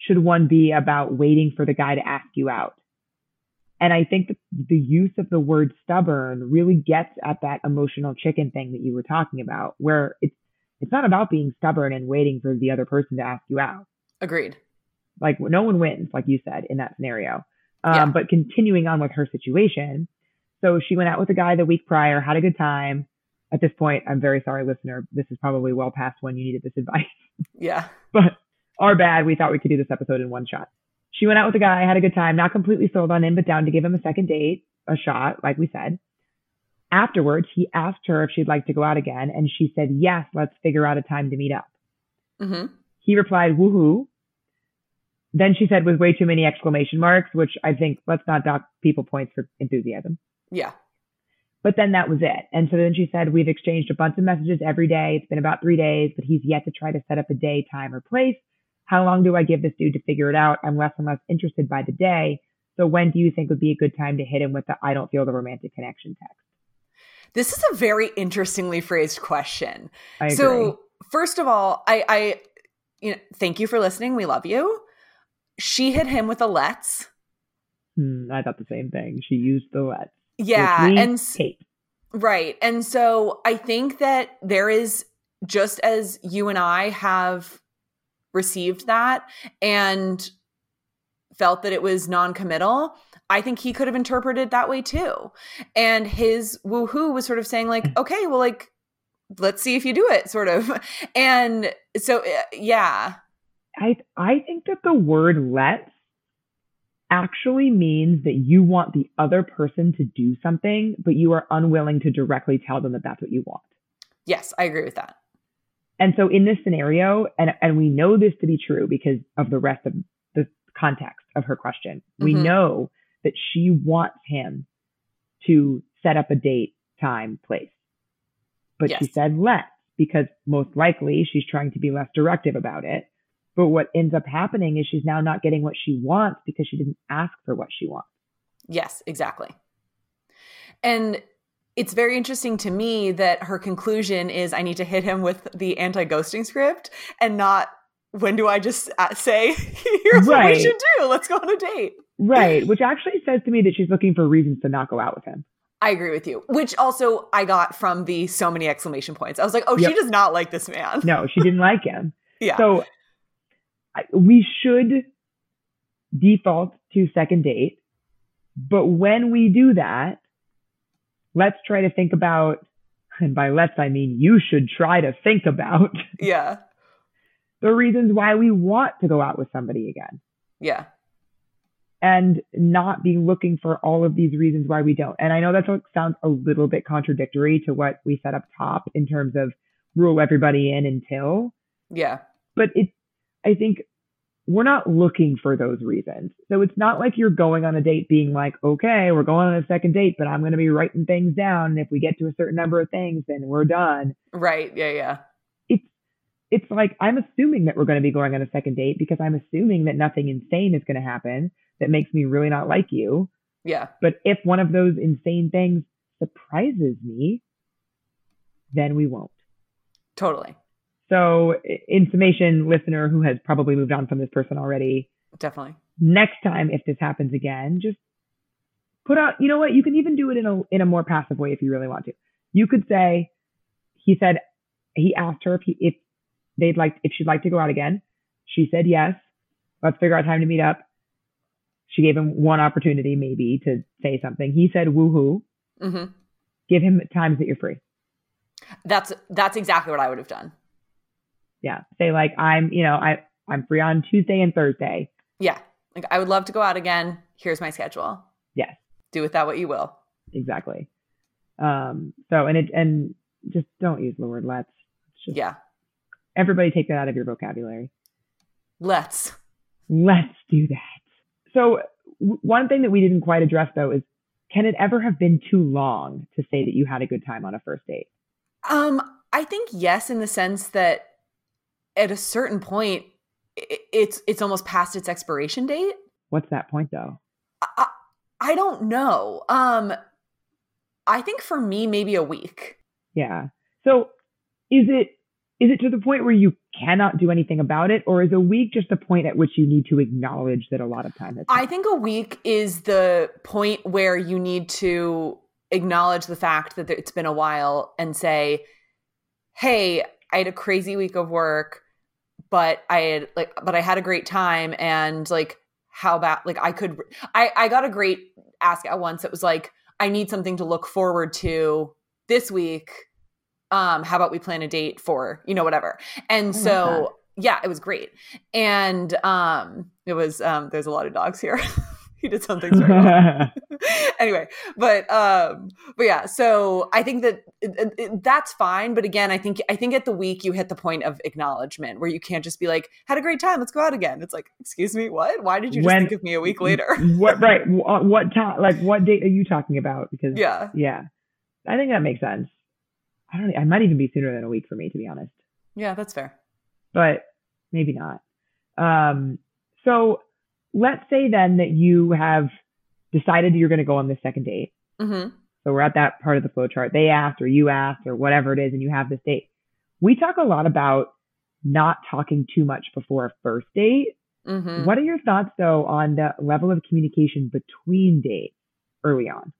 should one be about waiting for the guy to ask you out? And I think that the use of the word stubborn really gets at that emotional chicken thing that you were talking about, where it's it's not about being stubborn and waiting for the other person to ask you out. Agreed. Like no one wins, like you said, in that scenario. Um, yeah. But continuing on with her situation. So she went out with a guy the week prior, had a good time. At this point, I'm very sorry, listener. This is probably well past when you needed this advice. Yeah. But our bad. We thought we could do this episode in one shot. She went out with a guy, had a good time, not completely sold on him, but down to give him a second date, a shot, like we said. Afterwards, he asked her if she'd like to go out again, and she said, yes, let's figure out a time to meet up. Mm-hmm. He replied, woohoo. Then she said with way too many exclamation marks, which I think, let's not dock people points for enthusiasm. Yeah. But then that was it. And so then she said, we've exchanged a bunch of messages every day. It's been about three days, but he's yet to try to set up a day, time, or place. How long do I give this dude to figure it out? I'm less and less interested by the day. So when do you think would be a good time to hit him with the I don't feel the romantic connection text? This is a very interestingly phrased question. I agree. So first of all, I, I you know, thank you for listening. We love you. she hit him with a let's. Mm, I thought the same thing. She used the let's. Yeah. Me, and Kate. Right. And so I think that there is, just as you and I have received that and felt that it was non-committal, I think he could have interpreted that way too. And his woohoo was sort of saying like, okay, well, like, let's see if you do it, sort of. And so, yeah. I I think that the word let's actually means that you want the other person to do something, but you are unwilling to directly tell them that that's what you want. Yes, I agree with that. And so in this scenario, and, and we know this to be true because of the rest of the context of her question, mm-hmm. we know that she wants him to set up a date, time, place. But yes. She said let's because most likely she's trying to be less directive about it. But what ends up happening is she's now not getting what she wants because she didn't ask for what she wants. Yes, exactly. And it's very interesting to me that her conclusion is I need to hit him with the anti-ghosting script and not when do I just say, here's right. what we should do. Let's go on a date. Right. Which actually says to me that she's looking for reasons to not go out with him. I agree with you, which also I got from the so many exclamation points. I was like, oh, yep. She does not like this man. No, she didn't like him. Yeah. So we should default to second date, but when we do that, let's try to think about, and by let's I mean you should try to think about yeah. the reasons why we want to go out with somebody again. Yeah. And not be looking for all of these reasons why we don't. And I know that sounds a little bit contradictory to what we said up top in terms of rule everybody in until. Yeah. But it. I think we're not looking for those reasons. So it's not like you're going on a date being like, okay, we're going on a second date, but I'm going to be writing things down. And if we get to a certain number of things, then we're done. Right. Yeah. Yeah. It's, it's like, I'm assuming that we're going to be going on a second date because I'm assuming that nothing insane is going to happen that makes me really not like you. Yeah. But if one of those insane things surprises me, then we won't. Totally. So in summation, listener who has probably moved on from this person already. Definitely. Next time, if this happens again, just put out, you know what? You can even do it in a in a more passive way if you really want to. You could say, he said, he asked her if he, if they'd like, if she'd like to go out again. She said, yes, let's figure out time to meet up. She gave him one opportunity maybe to say something. He said, woohoo. Mm-hmm. Give him times that you're free. That's, that's exactly what I would have done. Yeah. Say like, I'm, you know, I, I'm free on Tuesday and Thursday. Yeah. Like I would love to go out again. Here's my schedule. Yes. Do with that what you will. Exactly. Um, so, and it, and just don't use the word let's. Just, yeah. Everybody take that out of your vocabulary. Let's. Let's do that. So w- one thing that we didn't quite address though is, can it ever have been too long to say that you had a good time on a first date? Um, I think yes, in the sense that at a certain point, it's it's almost past its expiration date. What's that point, though? I, I don't know. Um, I think for me, maybe a week. Yeah. So is it is it to the point where you cannot do anything about it? Or is a week just the point at which you need to acknowledge that a lot of time has passed? I think a week is the point where you need to acknowledge the fact that it's been a while and say, hey, I had a crazy week of work. But I had like, but I had a great time, and like, how about like I could, I, I got a great ask at once. It was like, I need something to look forward to this week. Um, how about we plan a date for, you know, whatever. And oh so, yeah, it was great. And um, it was, um, there's a lot of dogs here. He did something very well. Anyway, but um, but yeah, so I think that it, it, that's fine. But again, I think I think at the week you hit the point of acknowledgement where you can't just be like, had a great time, let's go out again. It's like, excuse me, what? Why did you just when, think of me a week later? What right? What, what time? Like, what date are you talking about? Because yeah, yeah, I think that makes sense. I don't. I might even be sooner than a week for me, to be honest. Yeah, that's fair. But maybe not. Um, so. Let's say then that you have decided you're going to go on this second date. Mm-hmm. So we're at that part of the flow chart. They asked or you asked or whatever it is, and you have this date. We talk a lot about not talking too much before a first date Mm-hmm. What are your thoughts, though, on the level of communication between dates early on?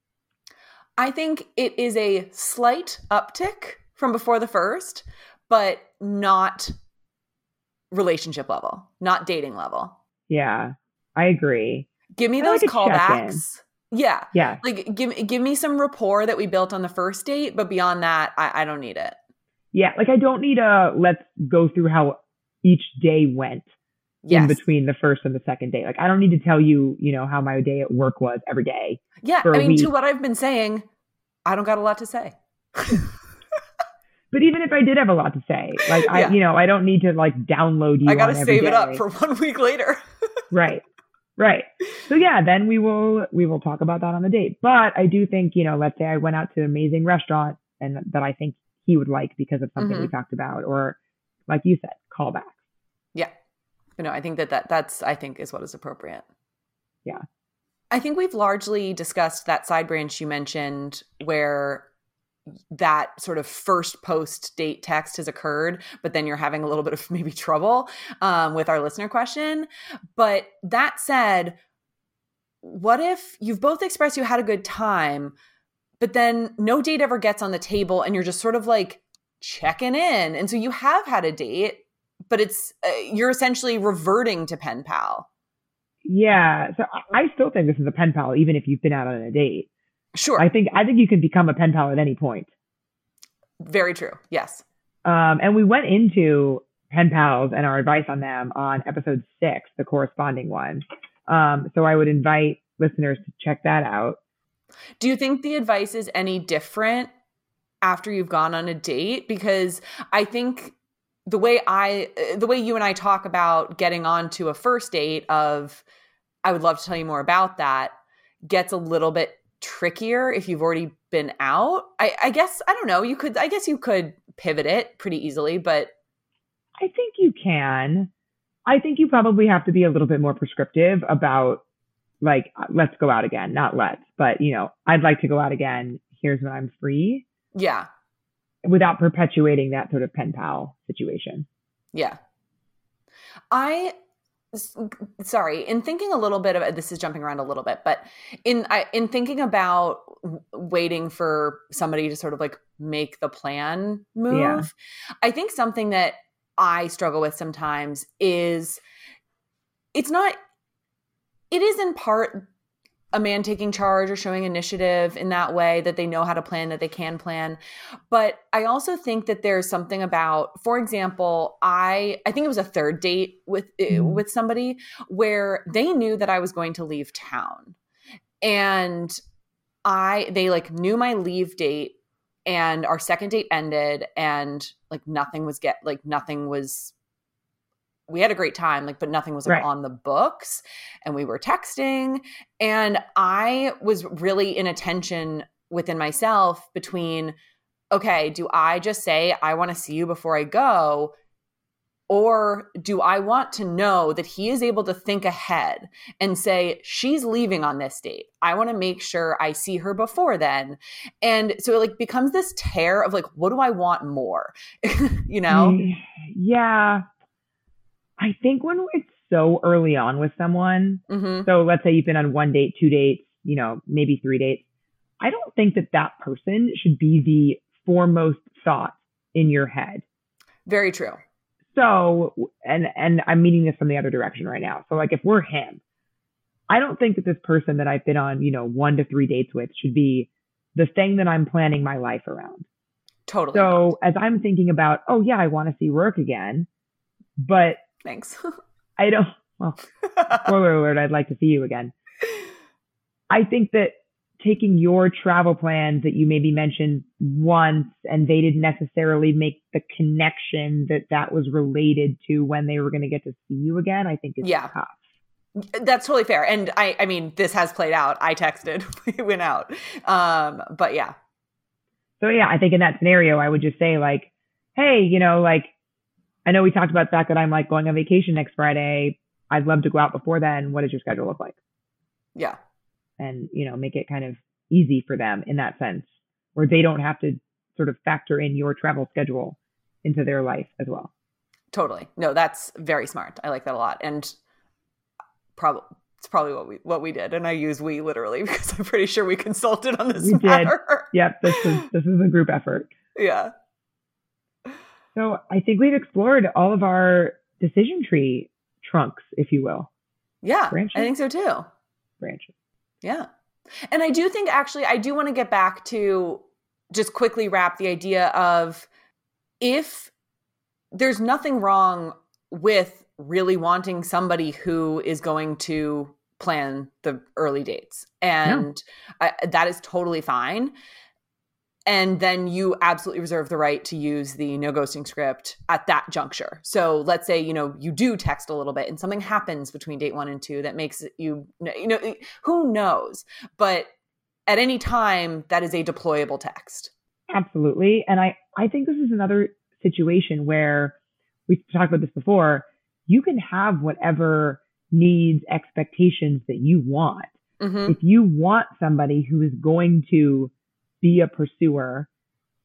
I think it is a slight uptick from before the first, but not relationship level, not dating level. Yeah, I agree. Give me I those like callbacks. Yeah. Yeah. Like give, give me some rapport that we built on the first date, but beyond that, I, I don't need it. Yeah. Like I don't need a let's go through how each day went. Yes. In between the first and the second day. Like, I don't need to tell you, you know, how my day at work was every day. Yeah. I mean, week. To what I've been saying, I don't got a lot to say. But even if I did have a lot to say, like, yeah. I, you know, I don't need to like download you. I got to save it up for one week later. Right. Right. So yeah, then we will, we will talk about that on the date. But I do think, you know, let's say I went out to an amazing restaurant and that I think he would like because of something mm-hmm. we talked about, or like you said, callbacks. Yeah. But no, I think that, that that's, I think, is what is appropriate. Yeah. I think we've largely discussed that side branch you mentioned where that sort of first post date text has occurred, but then you're having a little bit of maybe trouble um, with our listener question. But that said, what if you've both expressed you had a good time, but then no date ever gets on the table and you're just sort of like checking in. And so you have had a date, but it's uh, you're essentially reverting to pen pal. Yeah. So I still think this is a pen pal, even if you've been out on a date. Sure. I think I think you can become a pen pal at any point. Very true. Yes. Um, and we went into pen pals and our advice on them on episode six, the corresponding one. Um, so I would invite listeners to check that out. Do you think the advice is any different after you've gone on a date? Because I think the way I, the way you and I talk about getting on to a first date of, I would love to tell you more about that, gets a little bit trickier if you've already been out. I, I guess, I don't know, you could, I guess you could pivot it pretty easily, but. I think you can. I think you probably have to be a little bit more prescriptive about like, let's go out again, not let's, but you know, I'd like to go out again. Here's when I'm free. Yeah. Without perpetuating that sort of pen pal situation. Yeah. I, sorry, in thinking a little bit of, this is jumping around a little bit, but in, I, in thinking about waiting for somebody to sort of like make the plan move, yeah. I think something that I struggle with sometimes is it's not, it is in part a man taking charge or showing initiative in that way that they know how to plan, that they can plan. But I also think that there's something about, for example, I, I think it was a third date with, mm. with somebody where they knew that I was going to leave town and I, they like knew my leave date and our second date ended and like nothing was get, like nothing was, we had a great time, like, but nothing was like, right. on the books and we were texting. And I was really in a tension within myself between, okay, do I just say, I want to see you before I go? Or do I want to know that he is able to think ahead and say, she's leaving on this date. I want to make sure I see her before then. And so it like becomes this tear of like, what do I want more? You know? Yeah. I think when it's so early on with someone, mm-hmm. so let's say you've been on one date, two dates, you know, maybe three dates. I don't think that that person should be the foremost thought in your head. Very true. So, and, and I'm meaning this from the other direction right now. So like if we're him, I don't think that this person that I've been on, you know, one to three dates with should be the thing that I'm planning my life around. Totally. So not. As I'm thinking about, oh yeah, I want to see work again, but thanks. I don't, well, spoiler alert, I'd like to see you again. I think that taking your travel plans that you maybe mentioned once and they didn't necessarily make the connection that that was related to when they were going to get to see you again, I think is yeah. tough. That's totally fair. And I, I mean, this has played out. I texted, we went out. Um, but yeah. So yeah, I think in that scenario, I would just say like, hey, you know, like, I know we talked about the fact that I'm like going on vacation next Friday. I'd love to go out before then. What does your schedule look like? Yeah. And, you know, make it kind of easy for them in that sense where they don't have to sort of factor in your travel schedule into their life as well. Totally. No, that's very smart. I like that a lot. And probably it's probably what we what we did. And I use we literally because I'm pretty sure we consulted on this we matter. Did. Yep, this is this is a group effort. Yeah. So I think we've explored all of our decision tree trunks, if you will. Yeah, branches? I think so too. Branches. Yeah. And I do think actually I do want to get back to just quickly wrap the idea of if there's nothing wrong with really wanting somebody who is going to plan the early dates. And no. I, that is totally fine. And then you absolutely reserve the right to use the no ghosting script at that juncture. So let's say, you know, you do text a little bit and something happens between date one and two that makes you, you know, who knows? But at any time, that is a deployable text. Absolutely. And I, I think this is another situation where we've talked about this before. You can have whatever needs, expectations that you want. Mm-hmm. If you want somebody who is going to be a pursuer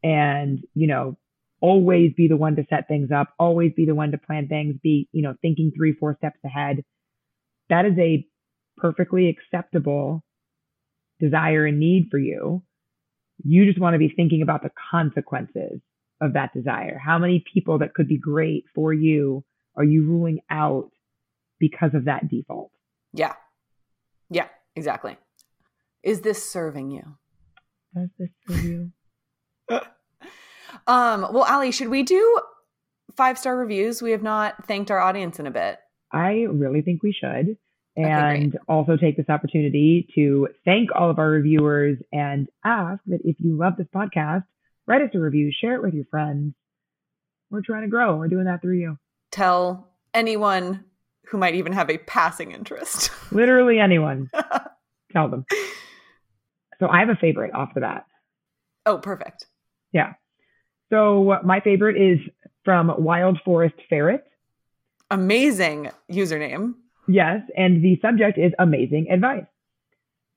and, you know, always be the one to set things up, always be the one to plan things, be, you know, thinking three, four steps ahead. That is a perfectly acceptable desire and need for you. You just want to be thinking about the consequences of that desire. How many people that could be great for you are you ruling out because of that default? Yeah. Yeah, exactly. Is this serving you? Does this for you? um, well, Ali, should we do five-star reviews? We have not thanked our audience in a bit. I really think we should. And okay, also take this opportunity to thank all of our reviewers and ask that if you love this podcast, write us a review, share it with your friends. We're trying to grow. We're doing that through you. Tell anyone who might even have a passing interest. Literally anyone. Tell them. So I have a favorite off the bat. Oh, perfect. Yeah. So my favorite is from Wild Forest Ferret. Amazing username. Yes. And the subject is amazing advice.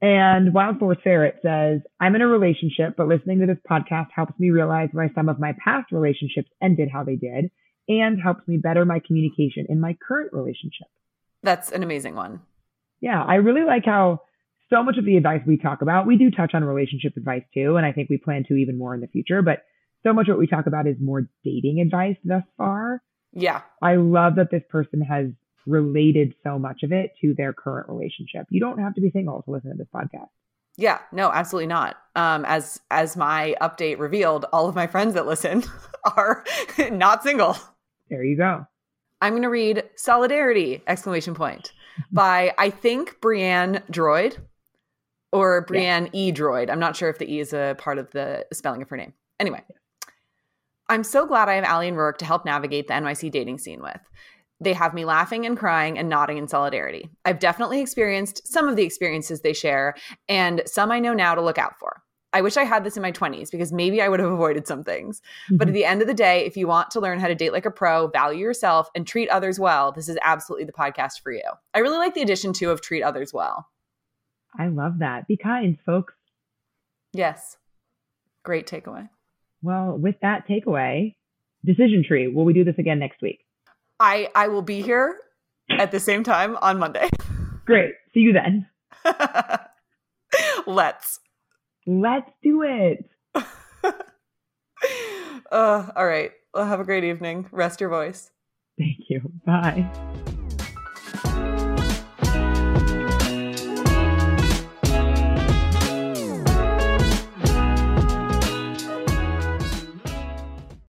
And Wild Forest Ferret says, I'm in a relationship, but listening to this podcast helps me realize why some of my past relationships ended how they did and helps me better my communication in my current relationship. That's an amazing one. Yeah. I really like how so much of the advice we talk about, we do touch on relationship advice too. And I think we plan to even more in the future, but so much of what we talk about is more dating advice thus far. Yeah. I love that this person has related so much of it to their current relationship. You don't have to be single to listen to this podcast. Yeah, no, absolutely not. Um, as, as my update revealed, all of my friends that listen are not single. There you go. I'm going to read Solidarity exclamation point by, I think, Brianne Droid. Or Brianne yeah. E. Droid. I'm not sure if the E is a part of the spelling of her name. Anyway, I'm so glad I have Ali and Roark to help navigate the N Y C dating scene with. They have me laughing and crying and nodding in solidarity. I've definitely experienced some of the experiences they share and some I know now to look out for. I wish I had this in my twenties because maybe I would have avoided some things. Mm-hmm. But at the end of the day, if you want to learn how to date like a pro, value yourself, and treat others well, this is absolutely the podcast for you. I really like the addition, too, of treat others well. I love that. Be kind, folks. Yes. Great takeaway. Well, with that takeaway, decision tree. Will we do this again next week? I, I will be here at the same time on Monday. Great. See you then. Let's. Let's do it. uh, all right. Well, have a great evening. Rest your voice. Thank you. Bye.